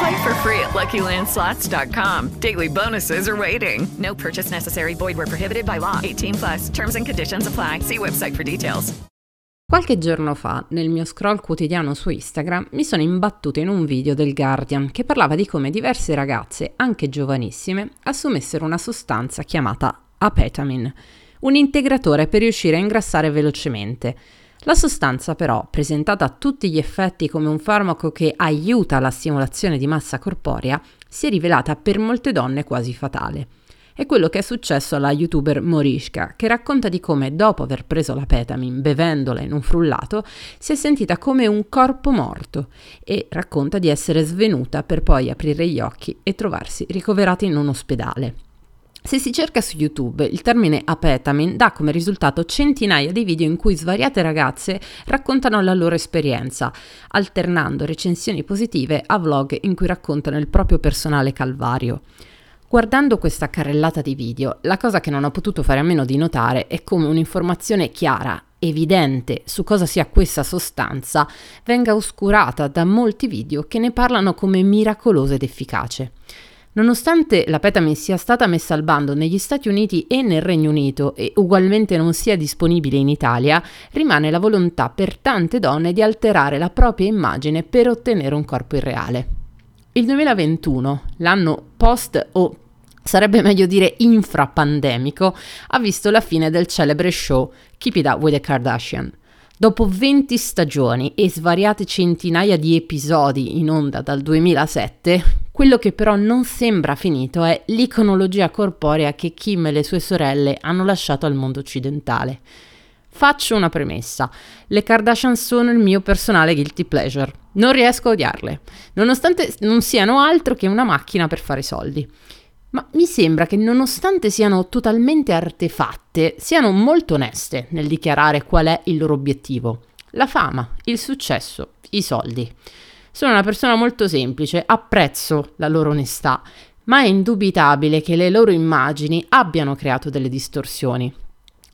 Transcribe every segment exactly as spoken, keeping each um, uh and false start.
Play for free at lucky land slots dot com. Daily bonuses are waiting. No purchase necessary. Void where prohibited by law. eighteen plus. Terms and conditions apply. See website for details. Qualche giorno fa, nel mio scroll quotidiano su Instagram, mi sono imbattuta in un video del Guardian che parlava di come diverse ragazze, anche giovanissime, assumessero una sostanza chiamata Apetamin, un integratore per riuscire a ingrassare velocemente. La sostanza però, presentata a tutti gli effetti come un farmaco che aiuta la stimolazione di massa corporea, si è rivelata per molte donne quasi fatale. È quello che è successo alla youtuber Morishka, che racconta di come, dopo aver preso la Apetamin bevendola in un frullato, si è sentita come un corpo morto e racconta di essere svenuta per poi aprire gli occhi e trovarsi ricoverata in un ospedale. Se si cerca su YouTube, il termine Apetamin dà come risultato centinaia di video in cui svariate ragazze raccontano la loro esperienza, alternando recensioni positive a vlog in cui raccontano il proprio personale calvario. Guardando questa carrellata di video, la cosa che non ho potuto fare a meno di notare è come un'informazione chiara, evidente, su cosa sia questa sostanza venga oscurata da molti video che ne parlano come miracolosa ed efficace. Nonostante la Apetamin sia stata messa al bando negli Stati Uniti e nel Regno Unito e ugualmente non sia disponibile in Italia, rimane la volontà per tante donne di alterare la propria immagine per ottenere un corpo irreale. Il duemilaventuno, l'anno post o sarebbe meglio dire infrapandemico, ha visto la fine del celebre show Keeping Up with the Kardashians. Dopo venti stagioni e svariate centinaia di episodi in onda dal duemilasette, quello che però non sembra finito è l'iconologia corporea che Kim e le sue sorelle hanno lasciato al mondo occidentale. Faccio una premessa: le Kardashian sono il mio personale guilty pleasure, non riesco a odiarle, nonostante non siano altro che una macchina per fare soldi. Ma mi sembra che nonostante siano totalmente artefatte, siano molto oneste nel dichiarare qual è il loro obiettivo: la fama, il successo, i soldi. Sono una persona molto semplice, apprezzo la loro onestà, ma è indubitabile che le loro immagini abbiano creato delle distorsioni.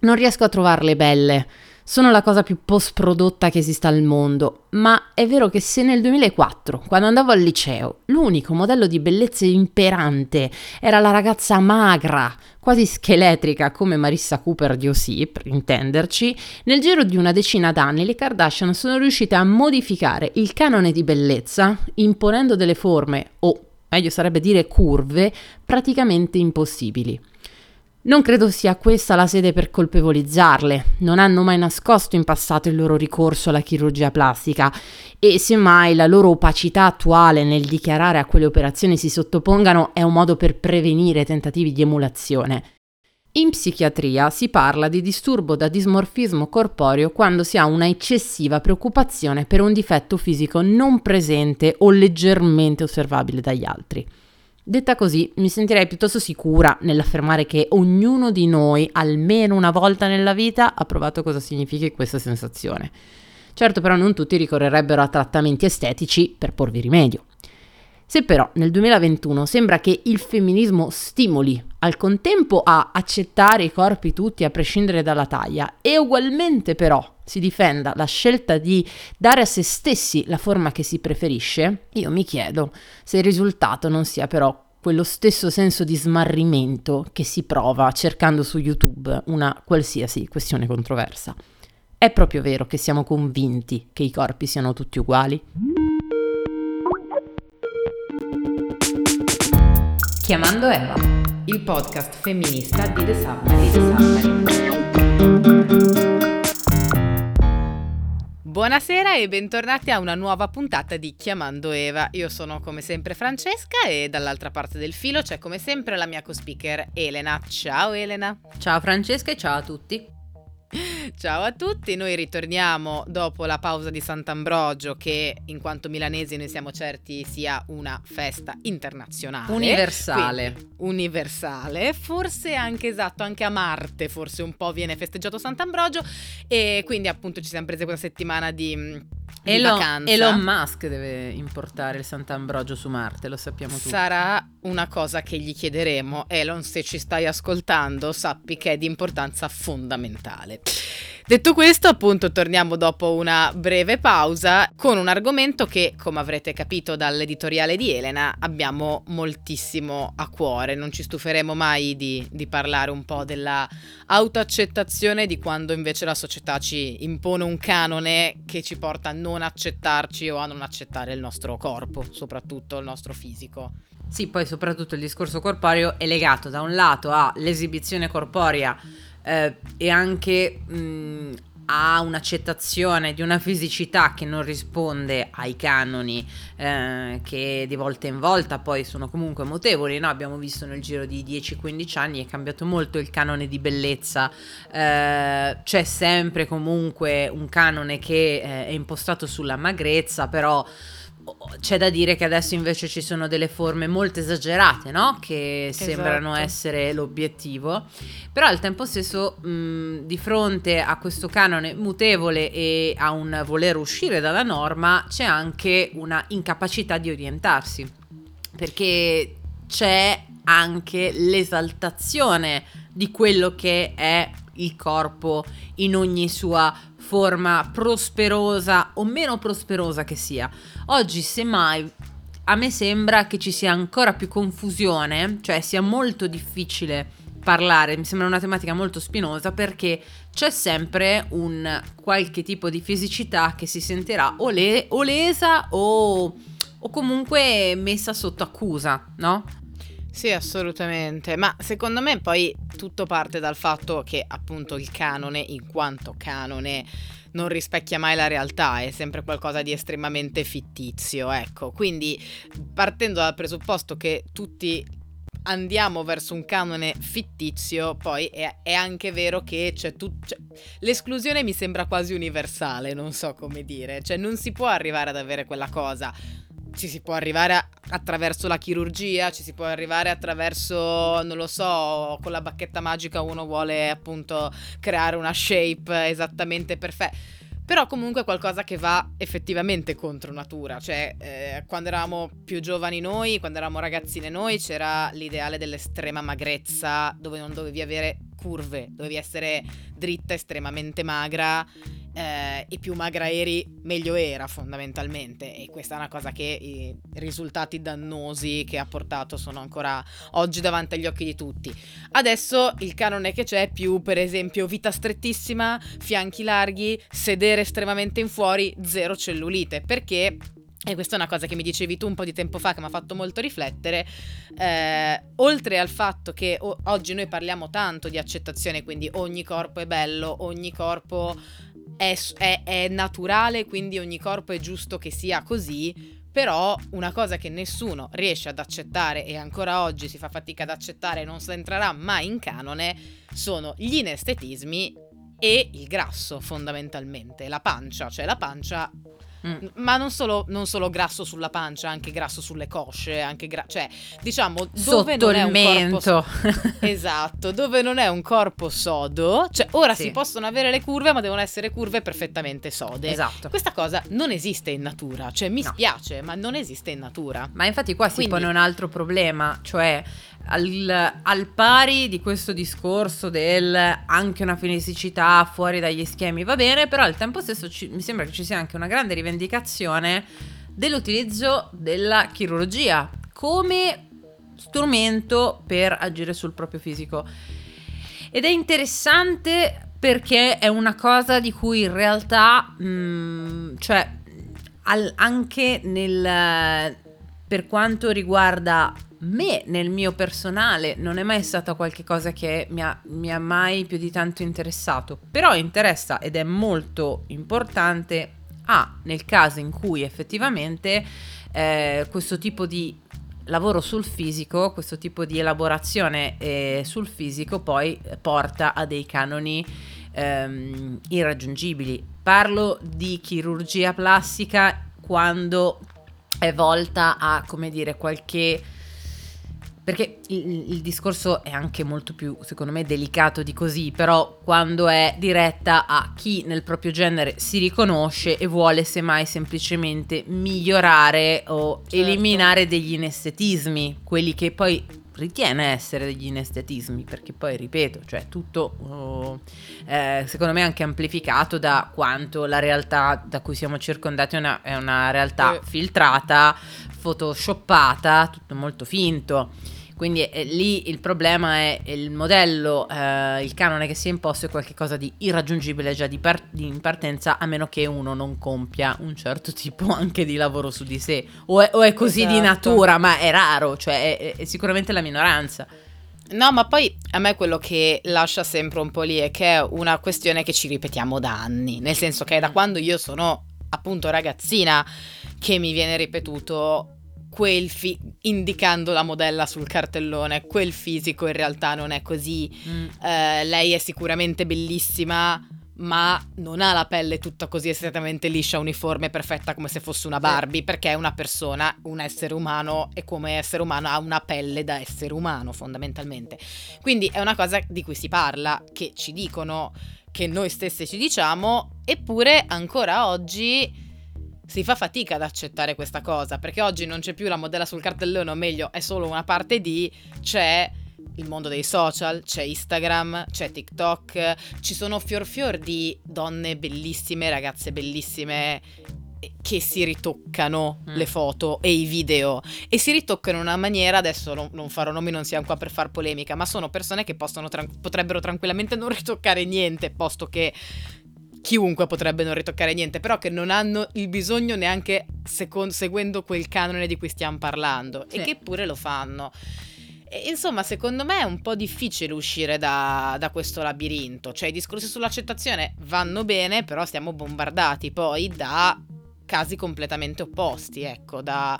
Non riesco a trovarle belle, sono la cosa più post-prodotta che esista al mondo, ma è vero che se nel duemilaquattro, quando andavo al liceo, l'unico modello di bellezza imperante era la ragazza magra, quasi scheletrica come Marissa Cooper di O C, per intenderci, nel giro di una decina d'anni le Kardashian sono riuscite a modificare il canone di bellezza imponendo delle forme, o meglio sarebbe dire curve, praticamente impossibili. Non credo sia questa la sede per colpevolizzarle, non hanno mai nascosto in passato il loro ricorso alla chirurgia plastica e semmai la loro opacità attuale nel dichiarare a quelle operazioni si sottopongano è un modo per prevenire tentativi di emulazione. In psichiatria si parla di disturbo da dismorfismo corporeo quando si ha una eccessiva preoccupazione per un difetto fisico non presente o leggermente osservabile dagli altri. Detta così, mi sentirei piuttosto sicura nell'affermare che ognuno di noi, almeno una volta nella vita, ha provato cosa significhi questa sensazione. Certo, però non tutti ricorrerebbero a trattamenti estetici per porvi rimedio. Se però nel duemilaventuno sembra che il femminismo stimoli al contempo a accettare i corpi tutti a prescindere dalla taglia e ugualmente però si difenda la scelta di dare a se stessi la forma che si preferisce, io mi chiedo se il risultato non sia però quello stesso senso di smarrimento che si prova cercando su YouTube una qualsiasi questione controversa. È proprio vero che siamo convinti che i corpi siano tutti uguali? Chiamando Eva, il podcast femminista di The Summary. Buonasera e bentornati a una nuova puntata di Chiamando Eva. Io sono come sempre Francesca e dall'altra parte del filo c'è come sempre la mia co-speaker Elena. Ciao Elena. Ciao Francesca e ciao a tutti. Ciao a tutti, noi ritorniamo dopo la pausa di Sant'Ambrogio che in quanto milanesi noi siamo certi sia una festa internazionale universale, quindi, universale, forse anche esatto, anche a Marte forse un po' viene festeggiato Sant'Ambrogio e quindi appunto ci siamo prese questa settimana di... Elon, Elon Musk deve importare il Sant'Ambrogio su Marte, lo sappiamo tutti. Sarà una cosa che gli chiederemo. Elon, se ci stai ascoltando, sappi che è di importanza fondamentale. Detto questo, appunto, torniamo dopo una breve pausa con un argomento che, come avrete capito dall'editoriale di Elena, abbiamo moltissimo a cuore. Non ci stuferemo mai di, di parlare un po' della autoaccettazione, di quando invece la società ci impone un canone che ci porta a non accettarci o a non accettare il nostro corpo, soprattutto il nostro fisico. Sì, poi soprattutto il discorso corporeo è legato da un lato all'esibizione corporea Eh, e anche mh, ha un'accettazione di una fisicità che non risponde ai canoni eh, che di volta in volta poi sono comunque mutevoli, no? Abbiamo visto nel giro di dieci quindici anni è cambiato molto il canone di bellezza, eh, c'è sempre comunque un canone che eh, è impostato sulla magrezza, però c'è da dire che adesso invece ci sono delle forme molto esagerate, no? Che esatto. Sembrano essere l'obiettivo, però al tempo stesso mh, di fronte a questo canone mutevole e a un voler uscire dalla norma c'è anche una incapacità di orientarsi, perché c'è anche l'esaltazione di quello che è il corpo in ogni sua forma prosperosa o meno prosperosa che sia. Oggi semmai a me sembra che ci sia ancora più confusione, cioè sia molto difficile parlare, mi sembra una tematica molto spinosa perché c'è sempre un qualche tipo di fisicità che si sentirà o, le, o lesa o, o comunque messa sotto accusa, no? Sì, assolutamente, ma secondo me poi tutto parte dal fatto che appunto il canone in quanto canone non rispecchia mai la realtà, è sempre qualcosa di estremamente fittizio, ecco, quindi partendo dal presupposto che tutti andiamo verso un canone fittizio, poi è, è anche vero che c'è tut, c'è, l'esclusione mi sembra quasi universale, non so come dire, cioè non si può arrivare ad avere quella cosa. Ci si può arrivare a, attraverso la chirurgia, ci si può arrivare attraverso, non lo so, con la bacchetta magica uno vuole appunto creare una shape esattamente perfetta. Però comunque è qualcosa che va effettivamente contro natura, cioè eh, quando eravamo più giovani noi, quando eravamo ragazzine noi, c'era l'ideale dell'estrema magrezza, dove non dovevi avere curve, dovevi essere dritta, estremamente magra. Eh, e più magra eri meglio era fondamentalmente, e questa è una cosa che i risultati dannosi che ha portato sono ancora oggi davanti agli occhi di tutti. Adesso il canone che c'è è più per esempio vita strettissima, fianchi larghi, sedere estremamente in fuori, zero cellulite, perché, e questa è una cosa che mi dicevi tu un po' di tempo fa che mi ha fatto molto riflettere, eh, oltre al fatto che o- oggi noi parliamo tanto di accettazione, quindi ogni corpo è bello, ogni corpo È, è, è naturale, quindi ogni corpo è giusto che sia così, però una cosa che nessuno riesce ad accettare e ancora oggi si fa fatica ad accettare e non si entrerà mai in canone sono gli inestetismi e il grasso fondamentalmente, la pancia, cioè la pancia mm. ma non solo, non solo grasso sulla pancia, anche grasso sulle cosce, anche gra- cioè diciamo dove non è un corpo so- esatto, dove non è un corpo sodo, cioè ora sì. Si possono avere le curve ma devono essere curve perfettamente sode, esatto. Questa cosa non esiste in natura, cioè mi no. spiace ma non esiste in natura, ma infatti qua Quindi... si pone un altro problema, cioè Al, al pari di questo discorso del anche una fisicità fuori dagli schemi va bene, però al tempo stesso ci, mi sembra che ci sia anche una grande rivendicazione dell'utilizzo della chirurgia come strumento per agire sul proprio fisico, ed è interessante perché è una cosa di cui in realtà mh, cioè al, anche nel per quanto riguarda me, nel mio personale, non è mai stata qualche cosa che mi ha, mi ha mai più di tanto interessato, però interessa ed è molto importante ha, nel caso in cui effettivamente eh, questo tipo di lavoro sul fisico, questo tipo di elaborazione eh, sul fisico poi porta a dei canoni ehm, irraggiungibili. Parlo di chirurgia plastica quando è volta a, come dire, qualche... Perché il, il discorso è anche molto più, secondo me, delicato di così, però quando è diretta a chi nel proprio genere si riconosce e vuole semmai semplicemente migliorare o certo. eliminare degli inestetismi, quelli che poi ritiene essere degli inestetismi, perché poi, ripeto, cioè tutto oh, eh, secondo me anche amplificato da quanto la realtà da cui siamo circondati è una, è una realtà eh. filtrata, photoshoppata, tutto molto finto. Quindi è, è lì il problema è, è il modello, eh, il canone che si è imposto è qualcosa di irraggiungibile già di par- in partenza, a meno che uno non compia un certo tipo anche di lavoro su di sé. O è, o è così esatto. di natura, ma è raro, cioè è, è sicuramente la minoranza. No, ma poi a me quello che lascia sempre un po' lì è che è una questione che ci ripetiamo da anni, nel senso che da quando io sono appunto ragazzina che mi viene ripetuto... Quel fi- indicando la modella sul cartellone, quel fisico in realtà non è così. Mm. Eh, lei è sicuramente bellissima, ma non ha la pelle tutta così estremamente liscia, uniforme, perfetta come se fosse una Barbie, sì. perché è una persona, un essere umano, e come essere umano ha una pelle da essere umano, fondamentalmente. Quindi è una cosa di cui si parla, che ci dicono, che noi stesse ci diciamo, eppure ancora oggi... Si fa fatica ad accettare questa cosa, perché oggi non c'è più la modella sul cartellone, o meglio, è solo una parte di, c'è il mondo dei social, c'è Instagram, c'è TikTok, ci sono fior fior di donne bellissime, ragazze bellissime che si ritoccano mm. le foto e i video, e si ritoccano in una maniera, adesso non, non farò nomi, non siamo qua per far polemica, ma sono persone che possono tra- potrebbero tranquillamente non ritoccare niente, posto che chiunque potrebbe non ritoccare niente, però che non hanno il bisogno neanche secondo, seguendo quel canone di cui stiamo parlando, sì. e che pure lo fanno. E, insomma, secondo me è un po' difficile uscire da, da questo labirinto, cioè i discorsi sull'accettazione vanno bene, però siamo bombardati poi da casi completamente opposti, ecco, da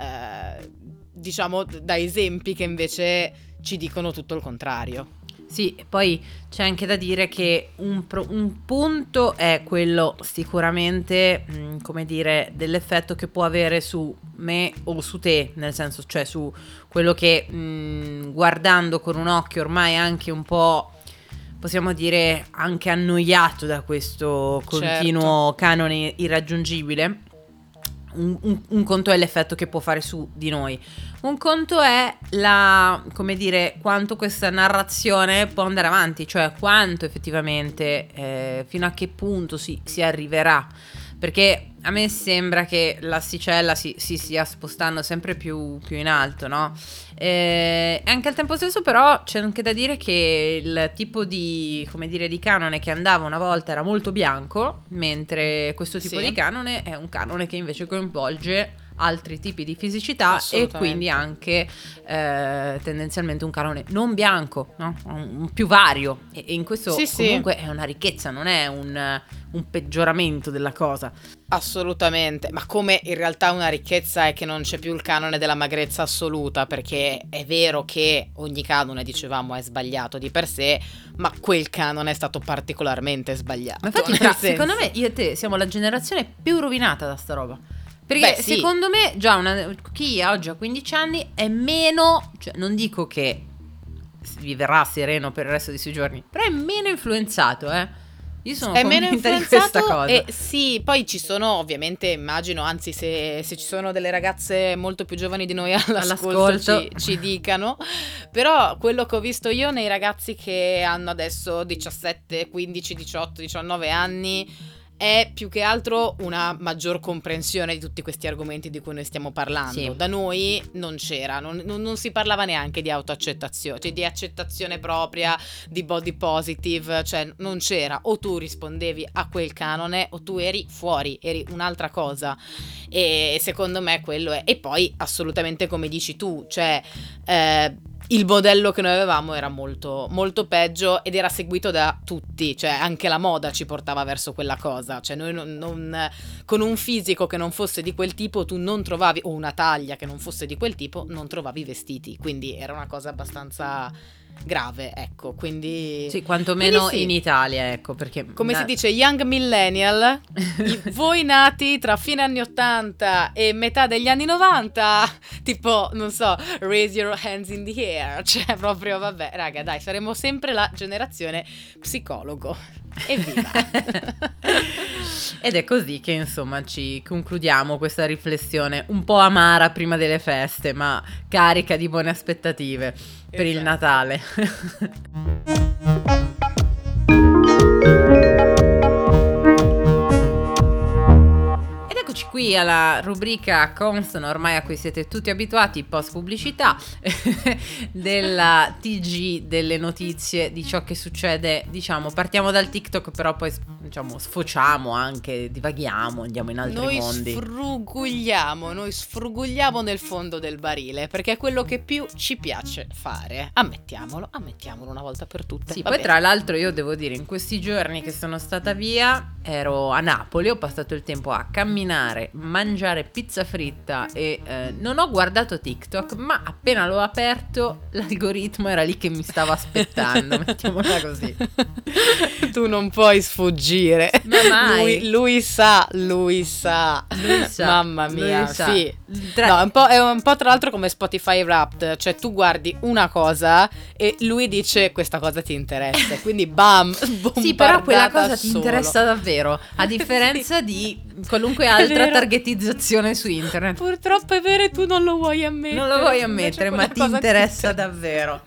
eh, diciamo da esempi che invece ci dicono tutto il contrario. Sì, poi c'è anche da dire che un, pro, un punto è quello sicuramente, mh, come dire, dell'effetto che può avere su me o su te, nel senso, cioè su quello che mh, guardando con un occhio ormai anche un po', possiamo dire, anche annoiato da questo continuo certo. canone irraggiungibile, un, un, un conto è l'effetto che può fare su di noi. Un conto è la, come dire, quanto questa narrazione può andare avanti, cioè quanto effettivamente, eh, fino a che punto si, si arriverà, perché a me sembra che l'asticella si, si stia spostando sempre più, più in alto, no? E anche al tempo stesso però c'è anche da dire che il tipo di, come dire, di canone che andava una volta era molto bianco, mentre questo tipo sì. di canone è un canone che invece coinvolge... altri tipi di fisicità e quindi anche eh, tendenzialmente un canone non bianco, no? Un più vario, e, e in questo sì, comunque sì. è una ricchezza, non è un, un peggioramento della cosa. Assolutamente, ma come in realtà una ricchezza è che non c'è più il canone della magrezza assoluta, perché è vero che ogni canone, dicevamo, è sbagliato di per sé, ma quel canone è stato particolarmente sbagliato. Ma infatti tra, secondo me io e te siamo la generazione più rovinata da sta roba. Perché beh, sì. secondo me già una, chi oggi ha quindici anni è meno, cioè non dico che vivrà sereno per il resto dei suoi giorni, però è meno influenzato, eh. Io sono è meno influenzato di cosa. E sì, poi ci sono ovviamente, immagino, anzi se, se ci sono delle ragazze molto più giovani di noi all'ascolto, all'ascolto. Ci, ci dicano, però quello che ho visto io nei ragazzi che hanno adesso diciassette, quindici, diciotto, diciannove anni è più che altro una maggior comprensione di tutti questi argomenti di cui noi stiamo parlando. Sì. Da noi non c'era, non, non, non si parlava neanche di autoaccettazione, cioè di accettazione propria, di body positive, cioè non c'era, o tu rispondevi a quel canone o tu eri fuori, eri un'altra cosa, e secondo me quello è. E poi assolutamente come dici tu, cioè eh, il modello che noi avevamo era molto molto peggio ed era seguito da tutti, cioè anche la moda ci portava verso quella cosa, cioè noi non, non con un fisico che non fosse di quel tipo tu non trovavi, o una taglia che non fosse di quel tipo non trovavi vestiti, quindi era una cosa abbastanza grave, ecco, quindi sì, quantomeno quindi sì. In Italia, ecco, perché come na- si dice young millennial, voi nati tra fine anni ottanta e metà degli anni novanta, tipo non so, raise your hands in the air, cioè proprio vabbè raga dai, saremo sempre la generazione psicologo, evviva. Ed è così che insomma ci concludiamo questa riflessione un po' amara prima delle feste, ma carica di buone aspettative per esatto. Il Natale. Ed eccoci qui alla rubrica consono ormai a cui siete tutti abituati, post pubblicità, della T G delle notizie di ciò che succede, diciamo partiamo dal TikTok però poi diciamo sfociamo anche, divaghiamo, andiamo in altri noi mondi. Noi sfrugugliamo, noi sfrugugliamo nel fondo del barile, perché è quello che più ci piace fare. Ammettiamolo, ammettiamolo una volta per tutte. Sì, va poi bene. Tra l'altro io devo dire, in questi giorni che sono stata via, ero a Napoli, ho passato il tempo a camminare, mangiare pizza fritta e eh, non ho guardato TikTok, ma appena l'ho aperto l'algoritmo era lì che mi stava aspettando, mettiamola così. Tu non puoi sfuggire. Ma mai. Lui, lui sa, lui sa, lui sa, mamma mia, lui sa. Sì. Tra... No, è un po', è un po' tra l'altro come Spotify Wrapped, cioè tu guardi una cosa e lui dice questa cosa ti interessa, quindi bam, bombardata. Sì, però quella cosa solo. Ti interessa davvero, a differenza sì. di qualunque altra targetizzazione su internet. Purtroppo è vero, tu non lo vuoi ammettere. Non lo vuoi ammettere, ma ti interessa ti... davvero.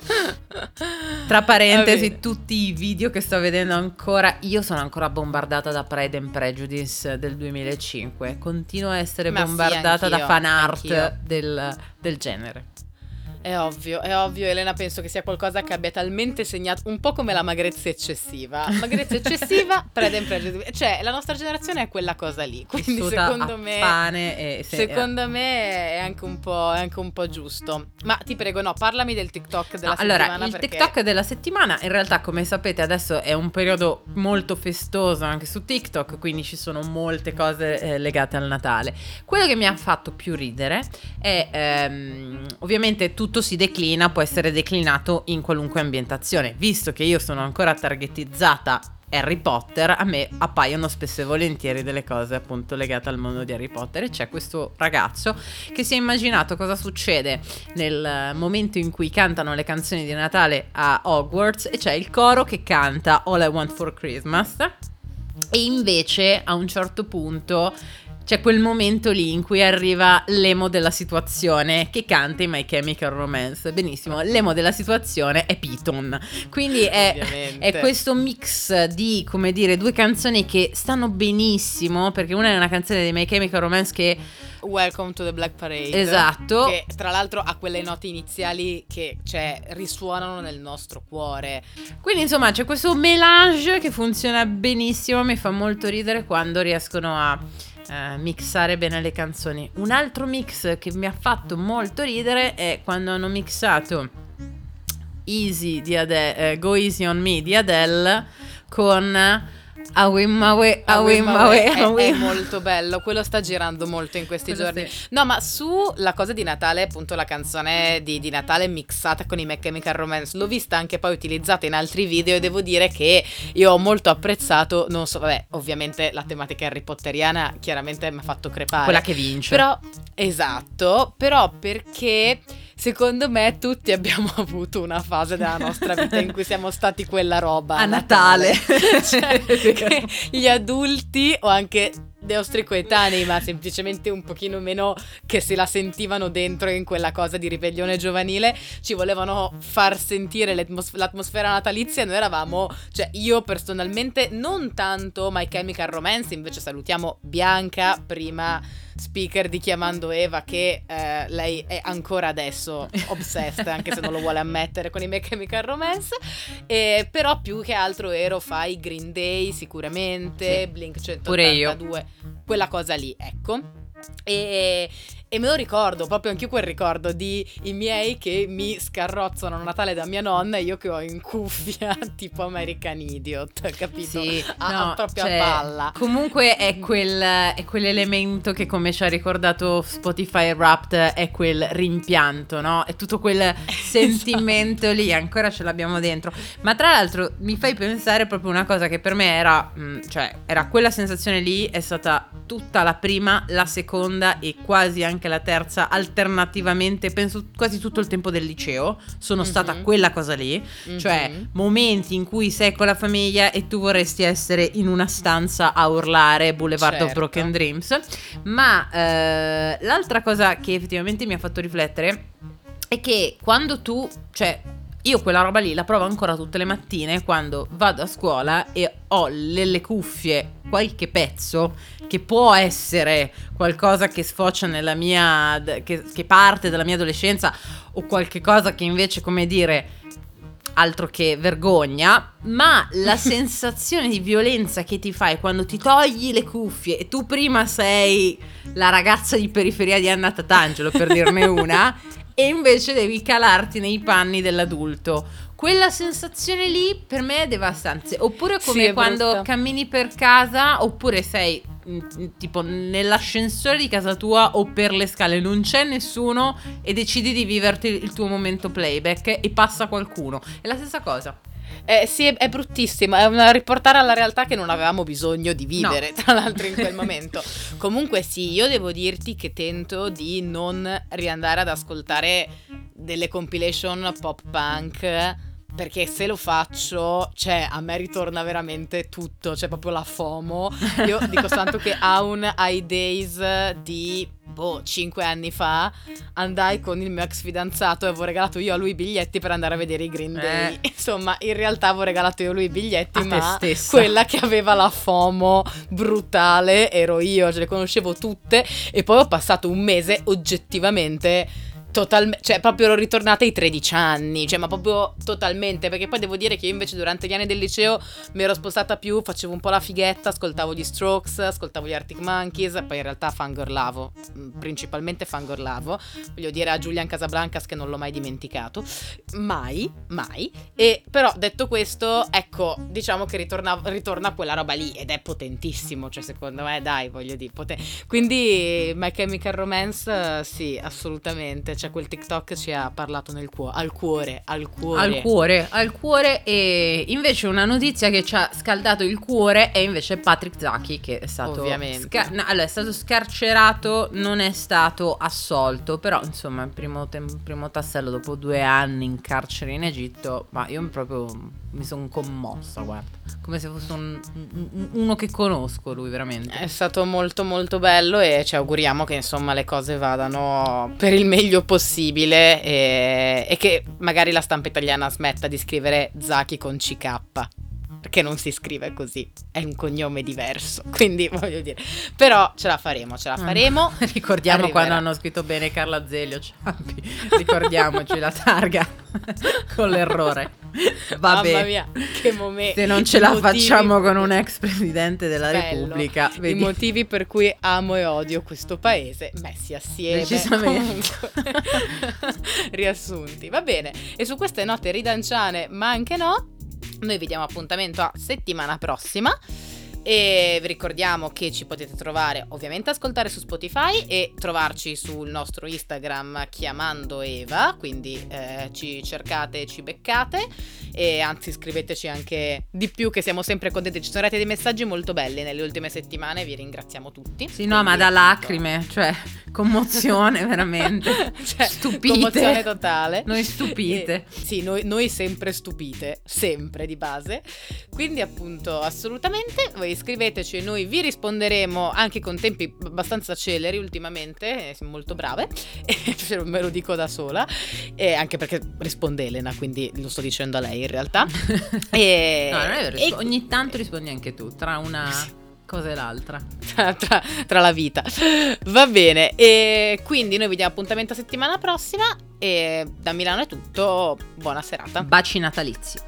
Tra parentesi, tutti i video che sto vedendo ancora, io sono ancora bombardata da Pride and Prejudice del duemilacinque, continuo a essere ma bombardata sì, da fan art del, del genere. È ovvio, è ovvio, Elena, penso che sia qualcosa che abbia talmente segnato, un po' come la magrezza eccessiva. Magrezza eccessiva, Pride and Prejudice. Cioè, la nostra generazione è quella cosa lì. Quindi vissuta secondo me pane e se... secondo me è anche un po' è anche un po' giusto. Ma ti prego, no, parlami del TikTok della no, settimana. Allora, il perché... TikTok della settimana, in realtà, come sapete, adesso è un periodo molto festoso anche su TikTok, quindi ci sono molte cose eh, legate al Natale. Quello che mi ha fatto più ridere è ehm, ovviamente tutto si declina, può essere declinato in qualunque ambientazione, visto che io sono ancora targetizzata Harry Potter, a me appaiono spesso e volentieri delle cose appunto legate al mondo di Harry Potter, e c'è questo ragazzo che si è immaginato cosa succede nel momento in cui cantano le canzoni di Natale a Hogwarts, e c'è il coro che canta All I Want for Christmas, e invece a un certo punto c'è quel momento lì in cui arriva l'emo della situazione che canta in My Chemical Romance. Benissimo, l'emo della situazione è Piton. Quindi è, è questo mix di, come dire, due canzoni che stanno benissimo, perché una è una canzone di My Chemical Romance che... Welcome to the Black Parade. Esatto. Che tra l'altro ha quelle note iniziali che cioè risuonano nel nostro cuore. Quindi insomma c'è questo mélange che funziona benissimo, mi fa molto ridere quando riescono a... Uh, mixare bene le canzoni. Un altro mix che mi ha fatto molto ridere è quando hanno mixato Easy di Adele, uh, Go Easy on Me di Adele con Awimawe, Awimawe, Awimawe. È molto bello, quello sta girando molto in questi quello giorni. Sì. No, ma su la cosa di Natale, appunto la canzone di, di Natale mixata con i My Chemical Romance, l'ho vista anche poi utilizzata in altri video e devo dire che io ho molto apprezzato, non so, vabbè, ovviamente la tematica Harry Potteriana chiaramente mi ha fatto crepare. Quella che vince. Però, esatto, però perché... Secondo me tutti abbiamo avuto una fase della nostra vita in cui siamo stati quella roba a Natale, Natale. Cioè, che gli adulti o anche dei nostri coetanei, ma semplicemente un pochino meno, che se la sentivano dentro in quella cosa di ribellione giovanile, ci volevano far sentire l'atmosf- l'atmosfera natalizia, e noi eravamo, cioè io personalmente non tanto My Chemical Romance, invece salutiamo Bianca, prima speaker di Chiamando Eva, che eh, lei è ancora adesso obsessed, anche se non lo vuole ammettere, con i My Chemical Romance, eh, però più che altro ero fai Green Day sicuramente, sì. Blink centottantadue, quella cosa lì, ecco. E, E me lo ricordo, proprio anch'io quel ricordo di i miei che mi scarrozzano Natale da mia nonna e io che ho in cuffia tipo American Idiot, capito? Sì, ah, no, proprio cioè, a palla. Comunque è, quel, è quell'elemento che, come ci ha ricordato Spotify Wrapped, è quel rimpianto, no? È tutto quel sentimento esatto. lì, ancora ce l'abbiamo dentro. Ma tra l'altro mi fai pensare proprio una cosa che per me era, mh, cioè era quella sensazione lì, è stata tutta la prima, la seconda e quasi anche la terza, alternativamente penso quasi tutto il tempo del liceo sono mm-hmm. stata quella cosa lì, mm-hmm. cioè momenti in cui sei con la famiglia e tu vorresti essere in una stanza a urlare Boulevard certo. of Broken Dreams. Ma eh, l'altra cosa che effettivamente mi ha fatto riflettere è che quando tu, cioè io quella roba lì la provo ancora tutte le mattine quando vado a scuola e ho nelle cuffie qualche pezzo che può essere qualcosa che sfocia nella mia, che, che parte dalla mia adolescenza, o qualche cosa che invece, come dire, altro che vergogna, ma la sensazione di violenza che ti fai quando ti togli le cuffie e tu prima sei la ragazza di periferia di Anna Tatangelo, per dirne una, e invece devi calarti nei panni dell'adulto. Quella sensazione lì per me è devastante. Oppure come sì, quando brutta. Cammini per casa, oppure sei tipo nell'ascensore di casa tua o per le scale, non c'è nessuno e decidi di viverti il tuo momento playback e passa qualcuno. È la stessa cosa. Eh, sì, è, è bruttissima, è una riportare alla realtà che non avevamo bisogno di vivere, no. Tra l'altro in quel momento. Comunque sì, io devo dirti che tento di non riandare ad ascoltare delle compilation pop punk, perché se lo faccio, cioè a me ritorna veramente tutto, cioè proprio la FOMO. Io dico tanto che a un I Days di boh cinque anni fa andai con il mio ex fidanzato e avevo regalato io a lui i biglietti per andare a vedere i Green Day. Eh. Insomma, in realtà avevo regalato io a lui i biglietti, a ma quella che aveva la FOMO brutale ero io, ce le conoscevo tutte e poi ho passato un mese oggettivamente totalmente, cioè proprio ero ritornata ai tredici anni, cioè ma proprio totalmente, perché poi devo dire che io invece durante gli anni del liceo mi ero spostata più, facevo un po' la fighetta, ascoltavo gli Strokes, ascoltavo gli Arctic Monkeys, poi in realtà fangirlavo, principalmente fangirlavo, voglio dire a Julian Casablancas che non l'ho mai dimenticato, mai, mai, e però detto questo, ecco, diciamo che ritorna, ritorna quella roba lì ed è potentissimo, cioè secondo me dai, voglio dire, poten- quindi My Chemical Romance, sì, assolutamente. Cioè quel TikTok ci ha parlato nel cuo- al cuore, al cuore, al cuore, al cuore. E invece una notizia che ci ha scaldato il cuore è invece Patrick Zaki, che è stato ovviamente sca- no, allora è stato scarcerato, non è stato assolto, però insomma il primo, tem- primo tassello dopo due anni in carcere in Egitto. Ma io proprio mi sono commossa, guarda, come se fosse un, un, uno che conosco, lui veramente. È stato molto molto bello e ci auguriamo che insomma le cose vadano per il meglio possibile e, e che magari la stampa italiana smetta di scrivere Zaki con C K, perché non si scrive così, è un cognome diverso, quindi voglio dire, però ce la faremo, ce la faremo. Mm. Ricordiamo arriverà. Quando hanno scritto bene Carla Zelio, Ciampi, ricordiamoci la targa con l'errore. Vabbè, mamma mia, che momento. Se non ce la facciamo con un ex presidente della bello. Repubblica, vedi? I motivi per cui amo e odio questo paese messi assieme, decisamente. Riassunti, va bene. E su queste note ridanciane, ma anche no, noi vi diamo appuntamento a settimana prossima e vi ricordiamo che ci potete trovare ovviamente, ascoltare su Spotify e trovarci sul nostro Instagram Chiamando Eva, quindi eh, ci cercate, ci beccate e anzi scriveteci anche di più che siamo sempre contenti, ci sono arrivati dei messaggi molto belli nelle ultime settimane, vi ringraziamo tutti. Sì, no, ma da lacrime, cioè commozione veramente, cioè, stupite, commozione totale, noi stupite e, sì, noi, noi sempre stupite, sempre di base, quindi appunto assolutamente voi scriveteci e noi vi risponderemo anche con tempi abbastanza celeri ultimamente, eh, siamo molto brave eh, me lo dico da sola eh, anche perché risponde Elena, quindi lo sto dicendo a lei in realtà e, no, non è vero, e, ogni tanto rispondi anche tu tra una sì. cosa e l'altra tra, tra, tra la vita, va bene, e quindi noi vi diamo appuntamento settimana prossima e da Milano è tutto, buona serata, baci natalizi.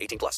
eighteen plus.